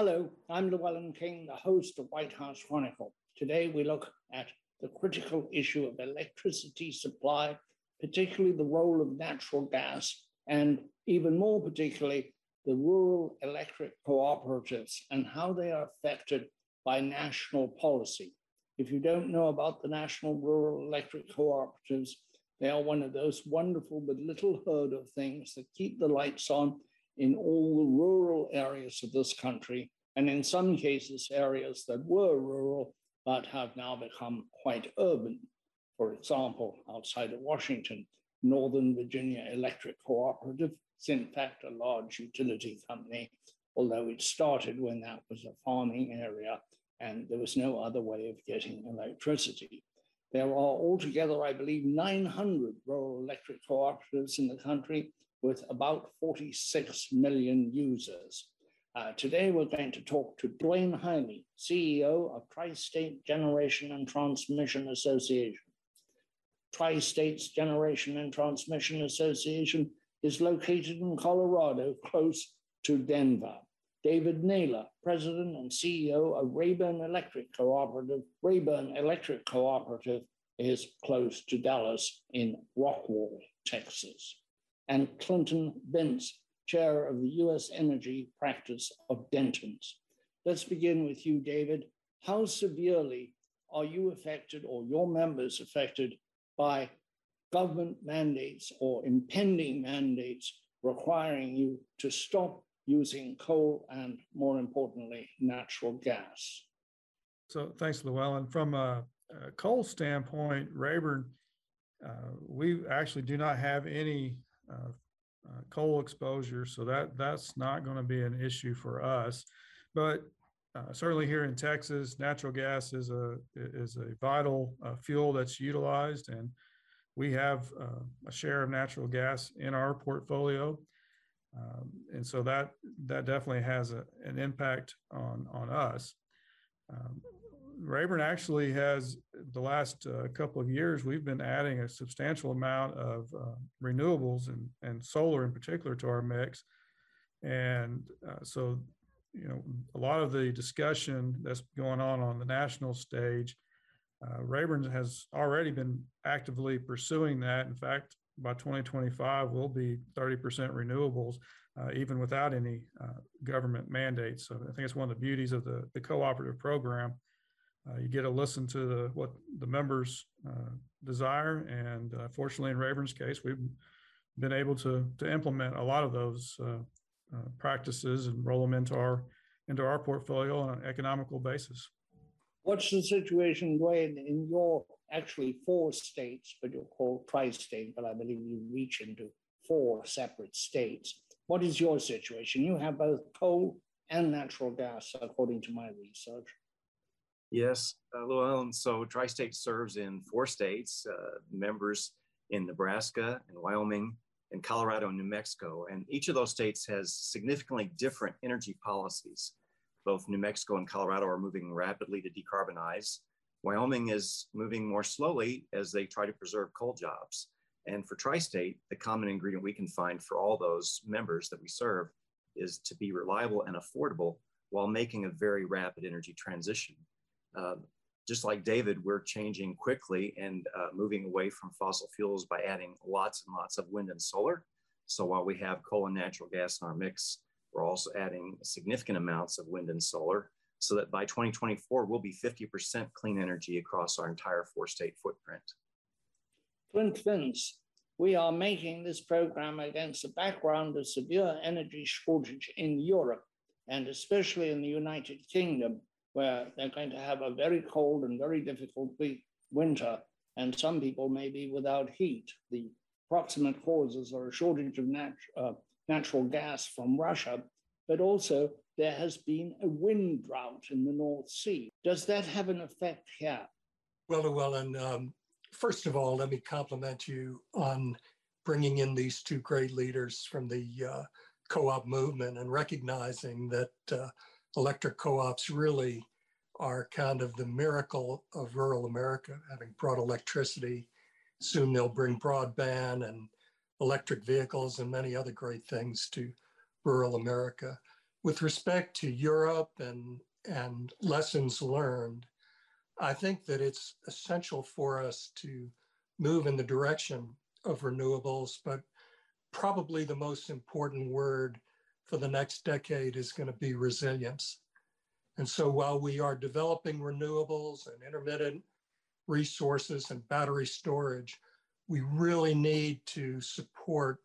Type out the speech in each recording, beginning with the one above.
Hello, I'm Llewellyn King, the host of White House Chronicle. Today we look at the critical issue of electricity supply, particularly the role of natural gas, and even more particularly, the rural electric cooperatives and how they are affected by national policy. If you don't know about the National Rural Electric Cooperatives, they are one of those wonderful but little heard of things that keep the lights on in all the rural areas of this country, and in some cases, areas that were rural but have now become quite urban. For example, outside of Washington, Northern Virginia Electric Cooperative is in fact a large utility company, although it started when that was a farming area and there was no other way of getting electricity. There are altogether, I believe, 900 rural electric cooperatives in the country, with about 46 million users. Today, we're going to talk to Duane Highley, CEO of Tri-State Generation and Transmission Association. Tri-State's Generation and Transmission Association is located in Colorado, close to Denver. David Naylor, President and CEO of Rayburn Electric Cooperative. Rayburn Electric Cooperative is close to Dallas in Rockwall, Texas. And Clinton Vince, Chair of the U.S. Energy Practice of Dentons. Let's begin with you, David. How severely are you affected, or your members affected, by government mandates or impending mandates requiring you to stop using coal and, more importantly, natural gas? So thanks, Llewellyn. From a coal standpoint, Rayburn, we actually do not have any coal exposure, so that's not going to be an issue for us. But certainly here in Texas, natural gas is a vital fuel that's utilized, and we have a share of natural gas in our portfolio, and so that definitely has an impact on us. Rayburn actually has, the last couple of years, we've been adding a substantial amount of renewables and solar in particular to our mix. And so, you know, a lot of the discussion that's going on the national stage, Rayburn has already been actively pursuing that. In fact, by 2025, we'll be 30% renewables, even without any government mandates. So I think it's one of the beauties of the cooperative program. You get to listen to what the members desire, and fortunately in Rayburn's case, we've been able to implement a lot of those practices and roll them into our portfolio on an economical basis. What's the situation, Duane, in your actually 4 states, but you're called Tri-State, but I believe you reach into 4 separate states. What is your situation? You have both coal and natural gas, according to my research. Yes, Llewellyn. So Tri-State serves in 4 states, members in Nebraska and Wyoming and Colorado and New Mexico. And each of those states has significantly different energy policies. Both New Mexico and Colorado are moving rapidly to decarbonize. Wyoming is moving more slowly as they try to preserve coal jobs. And for Tri-State, the common ingredient we can find for all those members that we serve is to be reliable and affordable while making a very rapid energy transition. Just like David, we're changing quickly and moving away from fossil fuels by adding lots and lots of wind and solar. So while we have coal and natural gas in our mix, we're also adding significant amounts of wind and solar, so that by 2024, we'll be 50% clean energy across our entire 4-state footprint. Clint Vince, we are making this program against the background of severe energy shortage in Europe, and especially in the United Kingdom, where they're going to have a very cold and very difficult winter, and some people may be without heat. The proximate causes are a shortage of natural gas from Russia, but also there has been a wind drought in the North Sea. Does that have an effect here? Well, and first of all, let me compliment you on bringing in these 2 great leaders from the co-op movement and recognizing that electric co-ops really are kind of the miracle of rural America, having brought electricity. Soon they'll bring broadband and electric vehicles and many other great things to rural America. With respect to Europe and lessons learned, I think that it's essential for us to move in the direction of renewables, but probably the most important word for the next decade is going to be resilience. And so while we are developing renewables and intermittent resources and battery storage, we really need to support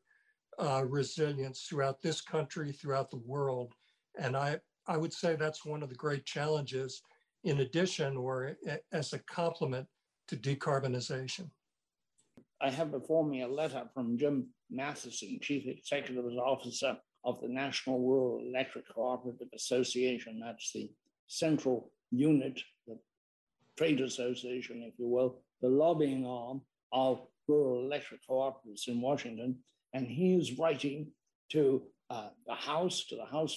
resilience throughout this country, throughout the world. And I would say that's one of the great challenges in addition or as a complement to decarbonization. I have before me a letter from Jim Matheson, Chief Executive Officer of the National Rural Electric Cooperative Association. That's the central unit, the trade association, if you will, the lobbying arm of rural electric cooperatives in Washington. And he is writing to the House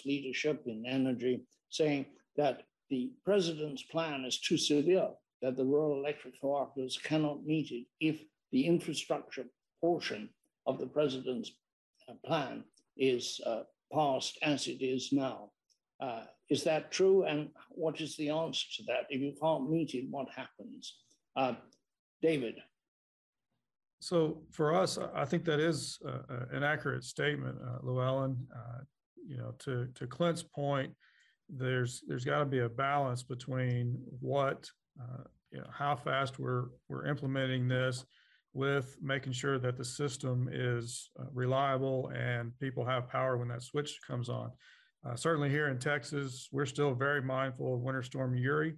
leadership in energy, saying that the president's plan is too severe, that the rural electric cooperatives cannot meet it if the infrastructure portion of the president's plan is passed as it is now. Is that true? And what is the answer to that? If you can't meet it, what happens? David. So for us, I think that is an accurate statement, Llewellyn. To Clint's point, there's got to be a balance between what, how fast we're implementing this, with making sure that the system is reliable and people have power when that switch comes on. Certainly here in Texas, we're still very mindful of Winter Storm Uri,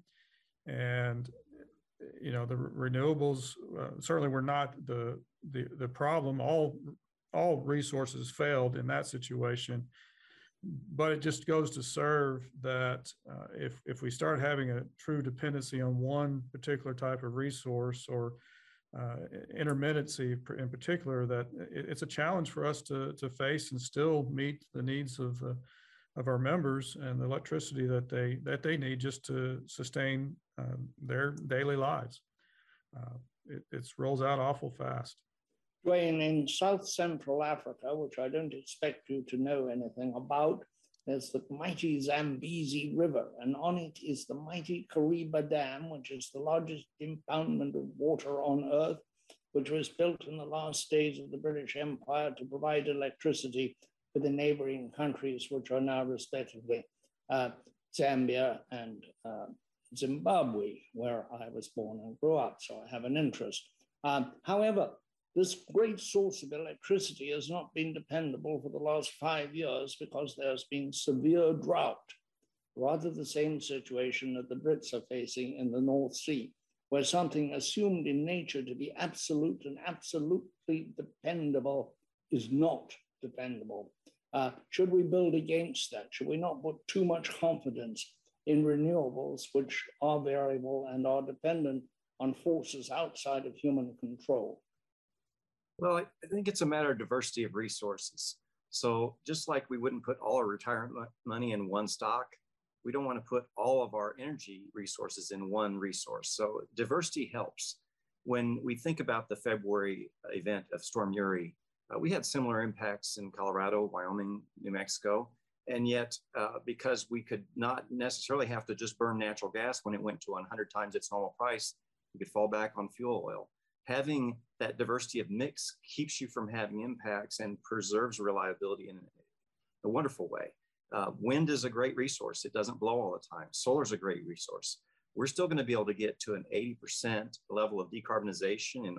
and the renewables. Certainly, we're not the problem. All resources failed in that situation, but it just goes to serve that if we start having a true dependency on one particular type of resource or intermittency in particular, that it's a challenge for us to face and still meet the needs of our members and the electricity that they need just to sustain their daily lives. It rolls out awful fast. Duane, in South Central Africa, which I don't expect you to know anything about, there's the mighty Zambezi River, and on it is the mighty Kariba Dam, which is the largest impoundment of water on Earth, which was built in the last days of the British Empire to provide electricity for the neighboring countries, which are now respectively Zambia and Zimbabwe, where I was born and grew up, so I have an interest. However, this great source of electricity has not been dependable for the last 5 years because there's been severe drought, rather the same situation that the Brits are facing in the North Sea, where something assumed in nature to be absolute and absolutely dependable is not dependable. Should we build against that? Should we not put too much confidence in renewables, which are variable and are dependent on forces outside of human control? Well, I think it's a matter of diversity of resources. So just like we wouldn't put all our retirement money in one stock, we don't want to put all of our energy resources in one resource. So diversity helps. When we think about the February event of Storm Uri, we had similar impacts in Colorado, Wyoming, New Mexico. And yet, because we could not necessarily have to just burn natural gas when it went to 100 times its normal price, we could fall back on fuel oil. Having that diversity of mix keeps you from having impacts and preserves reliability in a wonderful way. Wind is a great resource. It doesn't blow all the time. Solar is a great resource. We're still going to be able to get to an 80% level of decarbonization in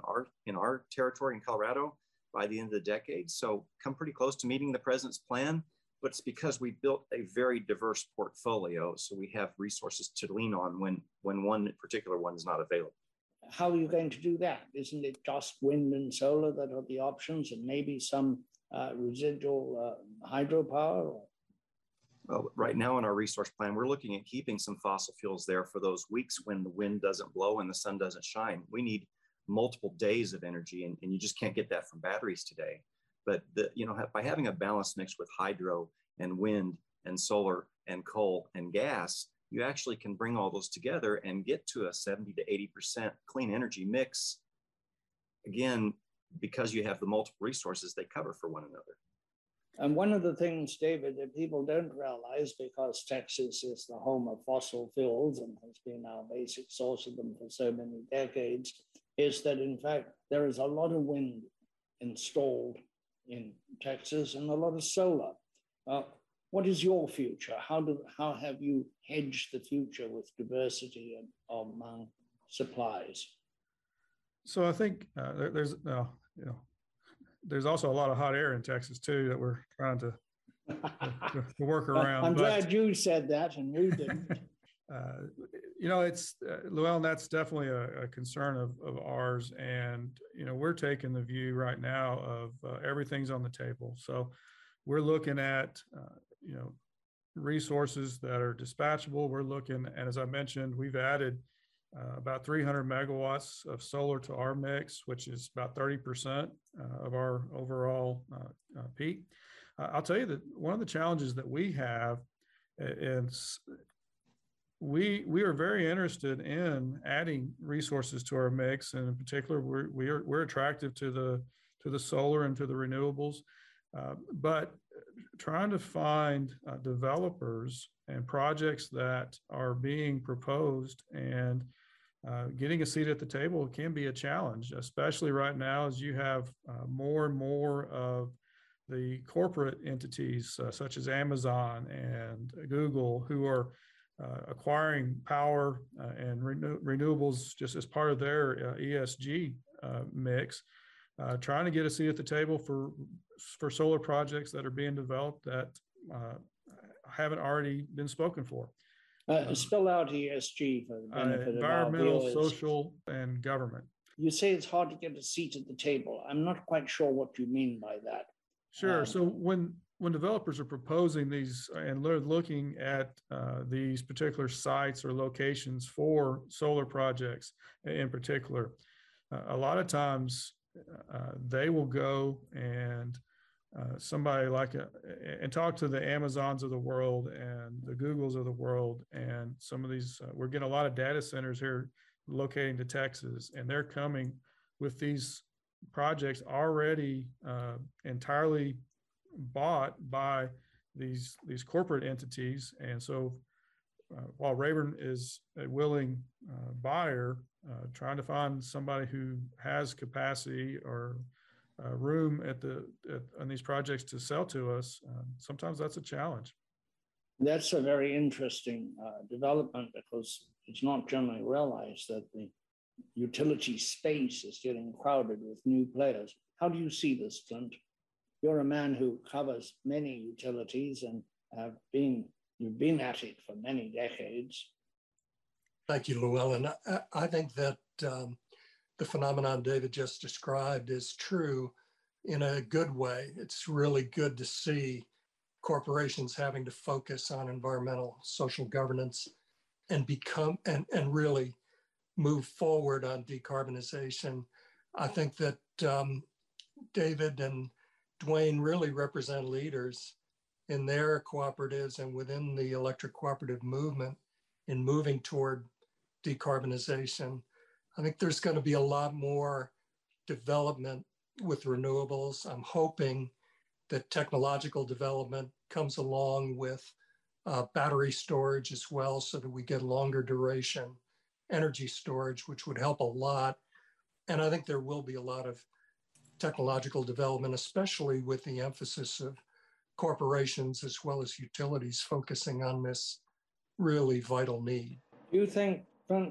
our territory in Colorado by the end of the decade. So come pretty close to meeting the president's plan, but it's because we built a very diverse portfolio. So we have resources to lean on when one particular one is not available. How are you going to do that? Isn't it just wind and solar that are the options, and maybe some residual hydropower? Well, right now in our resource plan, we're looking at keeping some fossil fuels there for those weeks when the wind doesn't blow and the sun doesn't shine. We need multiple days of energy, and you just can't get that from batteries today. But by having a balanced mix with hydro and wind and solar and coal and gas, you actually can bring all those together and get to a 70 to 80% clean energy mix. Again, because you have the multiple resources they cover for one another. And one of the things, David, that people don't realize, because Texas is the home of fossil fuels and has been our basic source of them for so many decades, is that, in fact, there is a lot of wind installed in Texas and a lot of solar. What is your future? How have you hedged the future with diversity among supplies? So I think there's also a lot of hot air in Texas too that we're trying to work around. I'm glad you said that and you didn't. It's Llewellyn, that's definitely a concern of ours, and we're taking the view right now of everything's on the table. So we're looking at resources that are dispatchable. We're looking, and as I mentioned, we've added about 300 megawatts of solar to our mix, which is about 30% of our overall peak. I'll tell you that one of the challenges that we have is we are very interested in adding resources to our mix, and in particular, we're attractive to the solar and to the renewables. But trying to find developers and projects that are being proposed and getting a seat at the table can be a challenge, especially right now as you have more and more of the corporate entities such as Amazon and Google who are acquiring power and renewables just as part of their ESG mix. Trying to get a seat at the table for solar projects that are being developed that haven't already been spoken for. Spell out ESG for the benefit of environmental, social, and government. You say it's hard to get a seat at the table. I'm not quite sure what you mean by that. Sure. So when developers are proposing these and they're looking at these particular sites or locations for solar projects in particular, a lot of times they will go and somebody and talk to the Amazons of the world and the Googles of the world, and some of these we're getting a lot of data centers here locating to Texas, and they're coming with these projects already entirely bought by these corporate entities. And so while Rayburn is a willing buyer, trying to find somebody who has capacity or room on these projects to sell to us, sometimes that's a challenge. That's a very interesting development, because it's not generally realized that the utility space is getting crowded with new players. How do you see this, Clint? You're a man who covers many utilities and you've been at it for many decades. Thank you, Llewellyn. I think that the phenomenon David just described is true in a good way. It's really good to see corporations having to focus on environmental, social governance and become and really move forward on decarbonization. I think that David and Duane really represent leaders in their cooperatives and within the electric cooperative movement in moving toward decarbonization. I think there's going to be a lot more development with renewables. I'm hoping that technological development comes along with battery storage as well, so that we get longer duration energy storage, which would help a lot. And I think there will be a lot of technological development, especially with the emphasis of corporations as well as utilities focusing on this really vital need. Do you think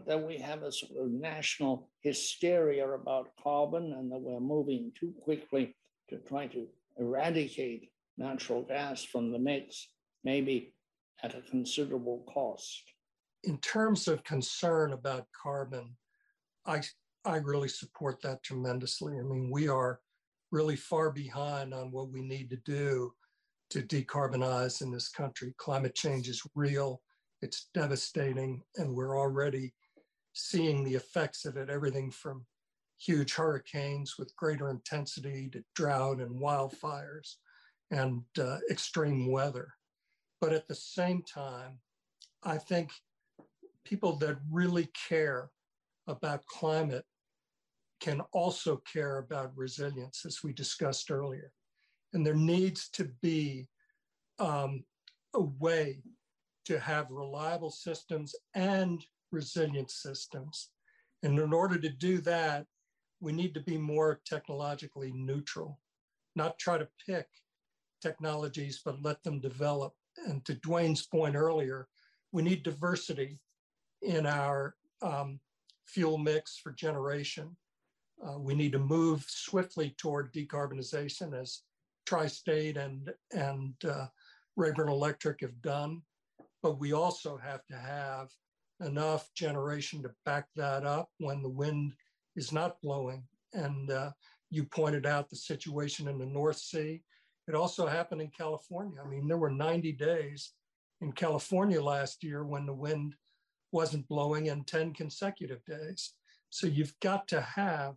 that we have a sort of national hysteria about carbon and that we're moving too quickly to try to eradicate natural gas from the mix, maybe at a considerable cost? In terms of concern about carbon, I really support that tremendously. I mean, we are really far behind on what we need to do to decarbonize in this country. Climate change is real. It's devastating, and we're already seeing the effects of it, everything from huge hurricanes with greater intensity to drought and wildfires and extreme weather. But at the same time, I think people that really care about climate can also care about resilience, as we discussed earlier. And there needs to be a way to have reliable systems and resilient systems. And in order to do that, we need to be more technologically neutral, not try to pick technologies, but let them develop. And to Duane's point earlier, we need diversity in our fuel mix for generation. We need to move swiftly toward decarbonization, as Tri-State and Rayburn Electric have done. But we also have to have enough generation to back that up when the wind is not blowing. And you pointed out the situation in the North Sea. It also happened in California. I mean, there were 90 days in California last year when the wind wasn't blowing, in 10 consecutive days. So you've got to have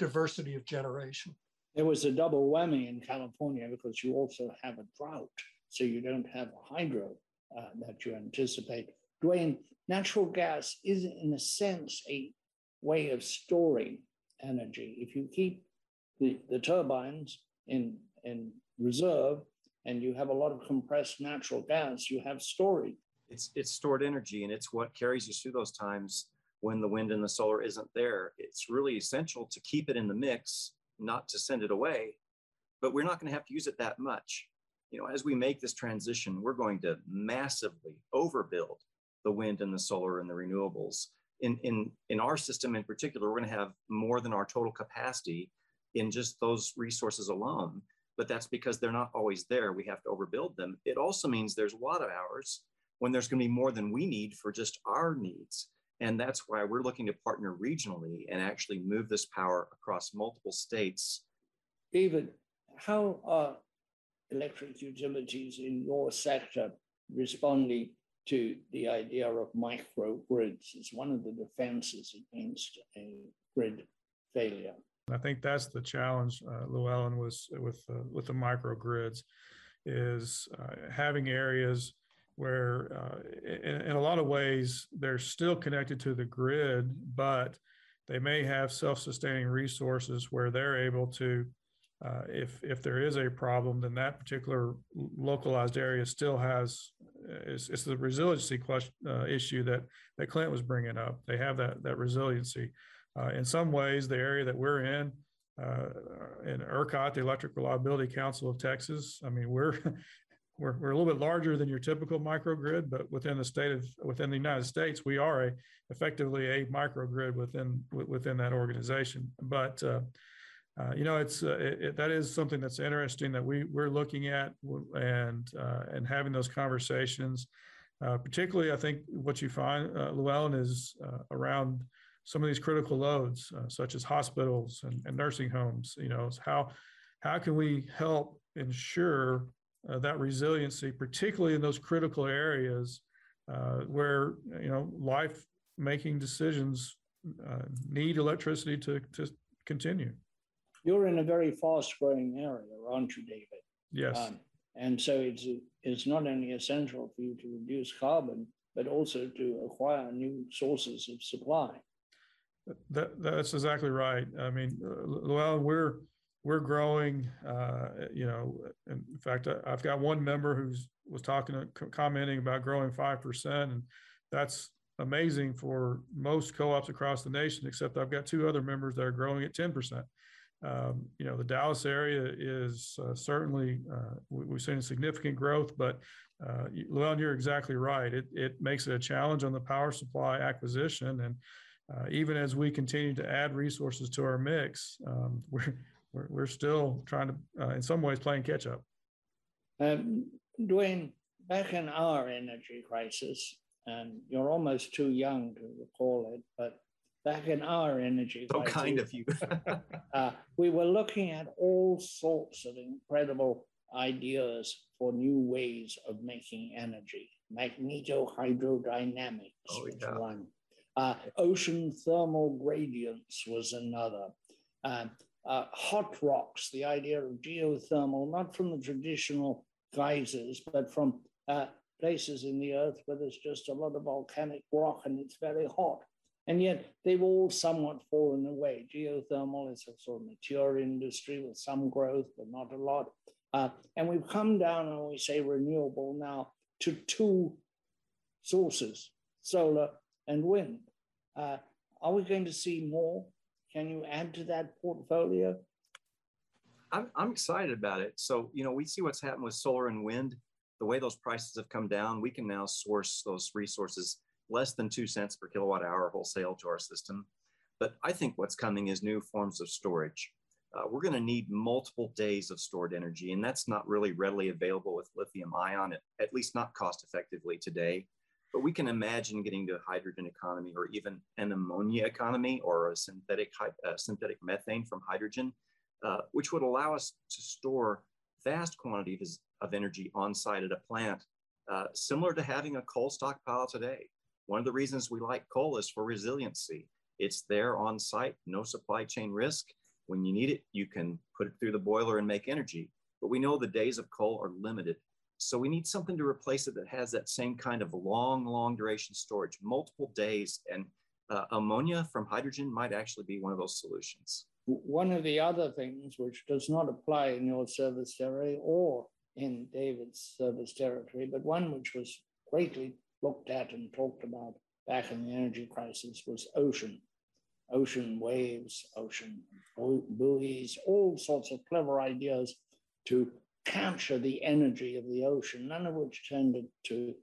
diversity of generation. There was a double whammy in California because you also have a drought. So you don't have a hydro that you anticipate. Duane, natural gas is in a sense a way of storing energy. If you keep the turbines in reserve and you have a lot of compressed natural gas, you have storage. It's stored energy, and it's what carries us through those times when the wind and the solar isn't there. It's really essential to keep it in the mix, not to send it away, but we're not going to have to use it that much. You know, as we make this transition, we're going to massively overbuild the wind and the solar and the renewables. In our system in particular, we're going to have more than our total capacity in just those resources alone, but that's because they're not always there. We have to overbuild them. It also means there's watt of hours when there's going to be more than we need for just our needs. And that's why we're looking to partner regionally and actually move this power across multiple states. David, how are electric utilities in your sector responding to the idea of microgrids? It's one of the defenses against a grid failure. I think that's the challenge, Llewellyn, was with the microgrids, is having areas where in a lot of ways, they're still connected to the grid, but they may have self-sustaining resources where they're able to, if there is a problem, then that particular localized area still has, it's the resiliency question, issue that Clint was bringing up. They have that resiliency. In some ways, the area that we're in ERCOT, the Electric Reliability Council of Texas, I mean, We're a little bit larger than your typical microgrid, but within the United States, we are effectively a microgrid within that organization. But you know, that is something that's interesting that we're looking at and having those conversations. Particularly, I think what you find, Llewellyn, is around some of these critical loads, such as hospitals and nursing homes. You know, how can we help ensure that resiliency, particularly in those critical areas where, you know, life-making decisions need electricity to continue. You're in a very fast-growing area, aren't you, David? Yes. And so it's not only essential for you to reduce carbon, but also to acquire new sources of supply. That's exactly right. I mean, well, we're growing, you know, in fact, I've got one member who was commenting about growing 5%, and that's amazing for most co-ops across the nation, except I've got two other members that are growing at 10%. You know, the Dallas area is certainly, we've seen significant growth, but Llewellyn, you're exactly right. It makes it a challenge on the power supply acquisition. And even as we continue to add resources to our mix, we're still trying to, in some ways, playing catch up. Duane, back in our energy crisis, and you're almost too young to recall it, but back in our energy crisis, so kind of you. We were looking at all sorts of incredible ideas for new ways of making energy. Magnetohydrodynamics was one. Ocean thermal gradients was another. Hot rocks, the idea of geothermal, not from the traditional geysers, but from places in the earth where there's just a lot of volcanic rock and it's very hot. And yet they've all somewhat fallen away. Geothermal is a sort of mature industry with some growth, but not a lot. And we've come down, and we say renewable now, to two sources, solar and wind. Are we going to see more? Can you add to that portfolio? I'm excited about it. So, you know, we see what's happened with solar and wind. The way those prices have come down, we can now source those resources less than 2 cents per kilowatt hour wholesale to our system. But I think what's coming is new forms of storage. We're going to need multiple days of stored energy, and that's not really readily available with lithium ion, at least not cost effectively today. But we can imagine getting to a hydrogen economy, or even an ammonia economy, or a synthetic methane from hydrogen, which would allow us to store vast quantities of energy on site at a plant, similar to having a coal stockpile today. One of the reasons we like coal is for resiliency. It's there on site, no supply chain risk. When you need it, you can put it through the boiler and make energy. But we know the days of coal are limited. So we need something to replace it that has that same kind of long duration storage, multiple days, and ammonia from hydrogen might actually be one of those solutions. One of the other things which does not apply in your service territory or in David's service territory, but one which was greatly looked at and talked about back in the energy crisis was ocean. Ocean waves, ocean buoys, all sorts of clever ideas to capture the energy of the ocean, none of which tended to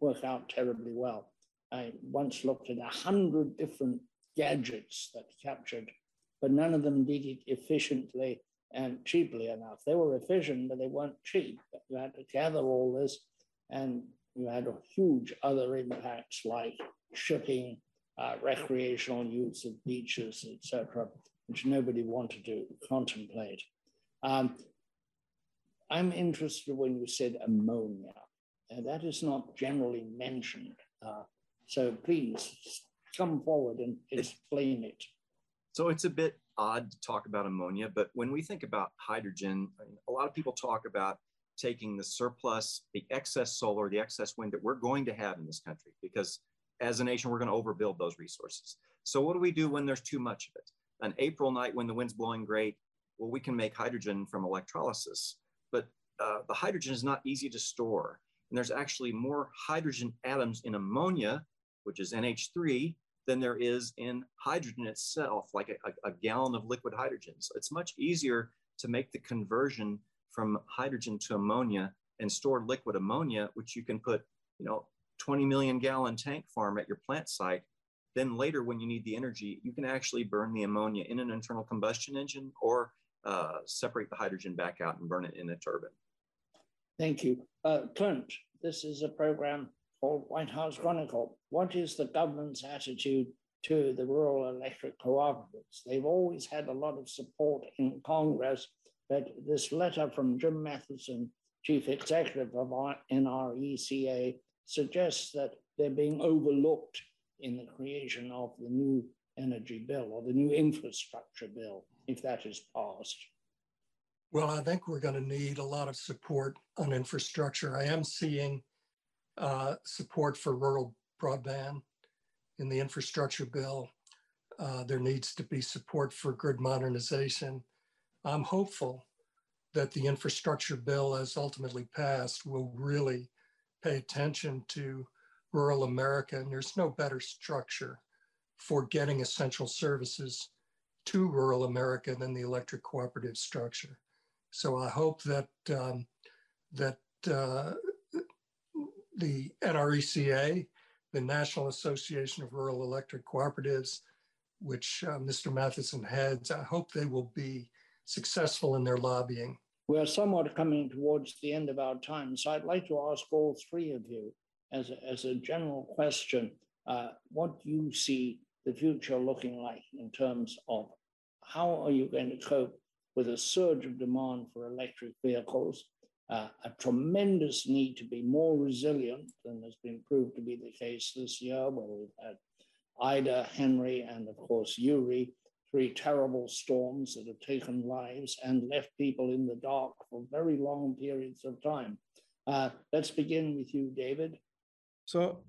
work out terribly well. I once looked at 100 different gadgets that captured, but none of them did it efficiently and cheaply enough. They were efficient, but they weren't cheap. You had to gather all this, and you had huge other impacts like shipping, recreational use of beaches, etc., which nobody wanted to contemplate. I'm interested when you said ammonia, and that is not generally mentioned. So please come forward and explain it. So it's a bit odd to talk about ammonia, but when we think about hydrogen, I mean, a lot of people talk about taking the surplus, the excess solar, the excess wind that we're going to have in this country, because as a nation, we're going to overbuild those resources. So what do we do when there's too much of it? An April night when the wind's blowing great, well, we can make hydrogen from electrolysis, but the hydrogen is not easy to store. And there's actually more hydrogen atoms in ammonia, which is NH3, than there is in hydrogen itself, like a gallon of liquid hydrogen. So it's much easier to make the conversion from hydrogen to ammonia and store liquid ammonia, which you can put, you know, 20 million gallon tank farm at your plant site. Then later, when you need the energy, you can actually burn the ammonia in an internal combustion engine, or separate the hydrogen back out and burn it in a turbine. Thank you. Clint, this is a program called White House Chronicle. What is the government's attitude to the rural electric cooperatives? They've always had a lot of support in Congress, but this letter from Jim Matheson, Chief Executive of NRECA, suggests that they're being overlooked in the creation of the new energy bill or the new infrastructure bill, if that is passed. Well, I think we're going to need a lot of support on infrastructure. I am seeing support for rural broadband in the infrastructure bill. There needs to be support for grid modernization. I'm hopeful that the infrastructure bill, as ultimately passed, will really pay attention to rural America, and there's no better structure for getting essential services to rural America than the electric cooperative structure. So I hope that the NRECA, the National Association of Rural Electric Cooperatives, which Mr. Matheson heads, I hope they will be successful in their lobbying. We're somewhat coming towards the end of our time, so I'd like to ask all three of you, as a general question, what do you see the future looking like in terms of how are you going to cope with a surge of demand for electric vehicles, a tremendous need to be more resilient than has been proved to be the case this year, where we've had Ida, Henry, and of course Uri, three terrible storms that have taken lives and left people in the dark for very long periods of time. Let's begin with you, David. So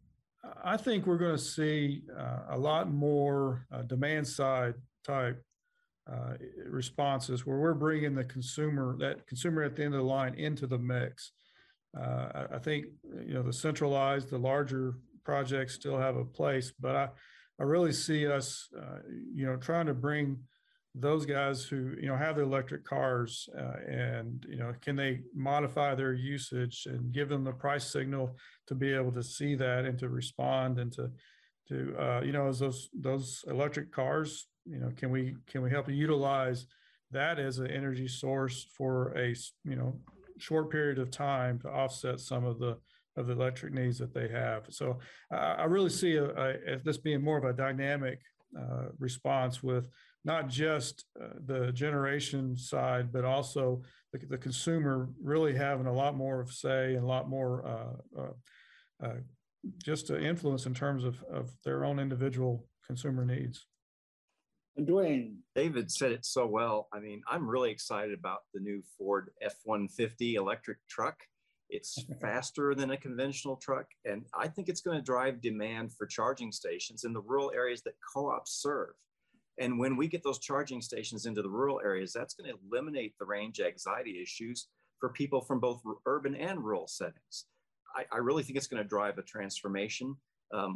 I think we're going to see a lot more demand side type responses where we're bringing the consumer, that consumer at the end of the line, into the mix. I think, you know, the centralized, the larger projects still have a place, but I really see us, you know, trying to bring those guys who, you know, have the electric cars and, you know, can they modify their usage and give them the price signal to be able to see that and to respond and to you know, as those electric cars, you know, can we help you utilize that as an energy source for a, you know, short period of time to offset some of the electric needs that they have. So I really see this being more of a dynamic response with not just the generation side, but also the consumer really having a lot more of say and a lot more just influence in terms of their own individual consumer needs. Duane. David said it so well. I mean, I'm really excited about the new Ford F-150 electric truck. It's faster than a conventional truck, and I think it's going to drive demand for charging stations in the rural areas that co-ops serve. And when we get those charging stations into the rural areas, that's going to eliminate the range anxiety issues for people from both urban and rural settings. I really think it's going to drive a transformation.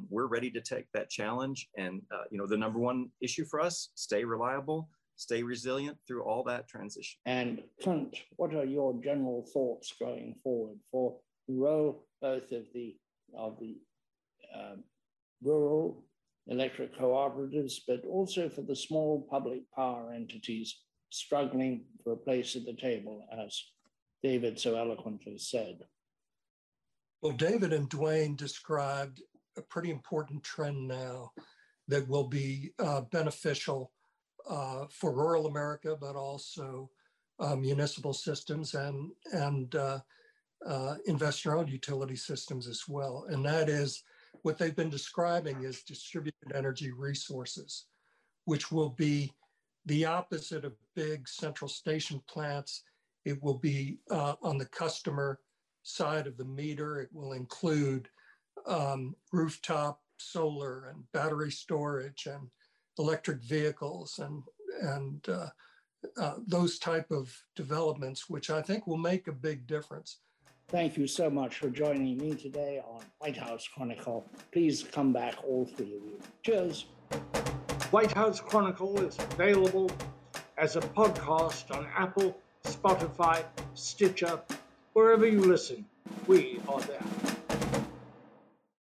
We're ready to take that challenge. And, you know, the number one issue for us, stay reliable, stay resilient through all that transition. And Clint, what are your general thoughts going forward for the role both of the rural electric cooperatives, but also for the small public power entities struggling for a place at the table, as David so eloquently said? Well, David and Duane described a pretty important trend now that will be beneficial for rural America, but also municipal systems and investor-owned utility systems as well. And that is, what they've been describing is distributed energy resources, which will be the opposite of big central station plants. It will be on the customer side of the meter. It will include rooftop solar and battery storage and electric vehicles and those type of developments, which I think will make a big difference. Thank you so much for joining me today on White House Chronicle. Please come back, all three of you. Cheers. White House Chronicle is available as a podcast on Apple, Spotify, Stitcher, wherever you listen. We are there.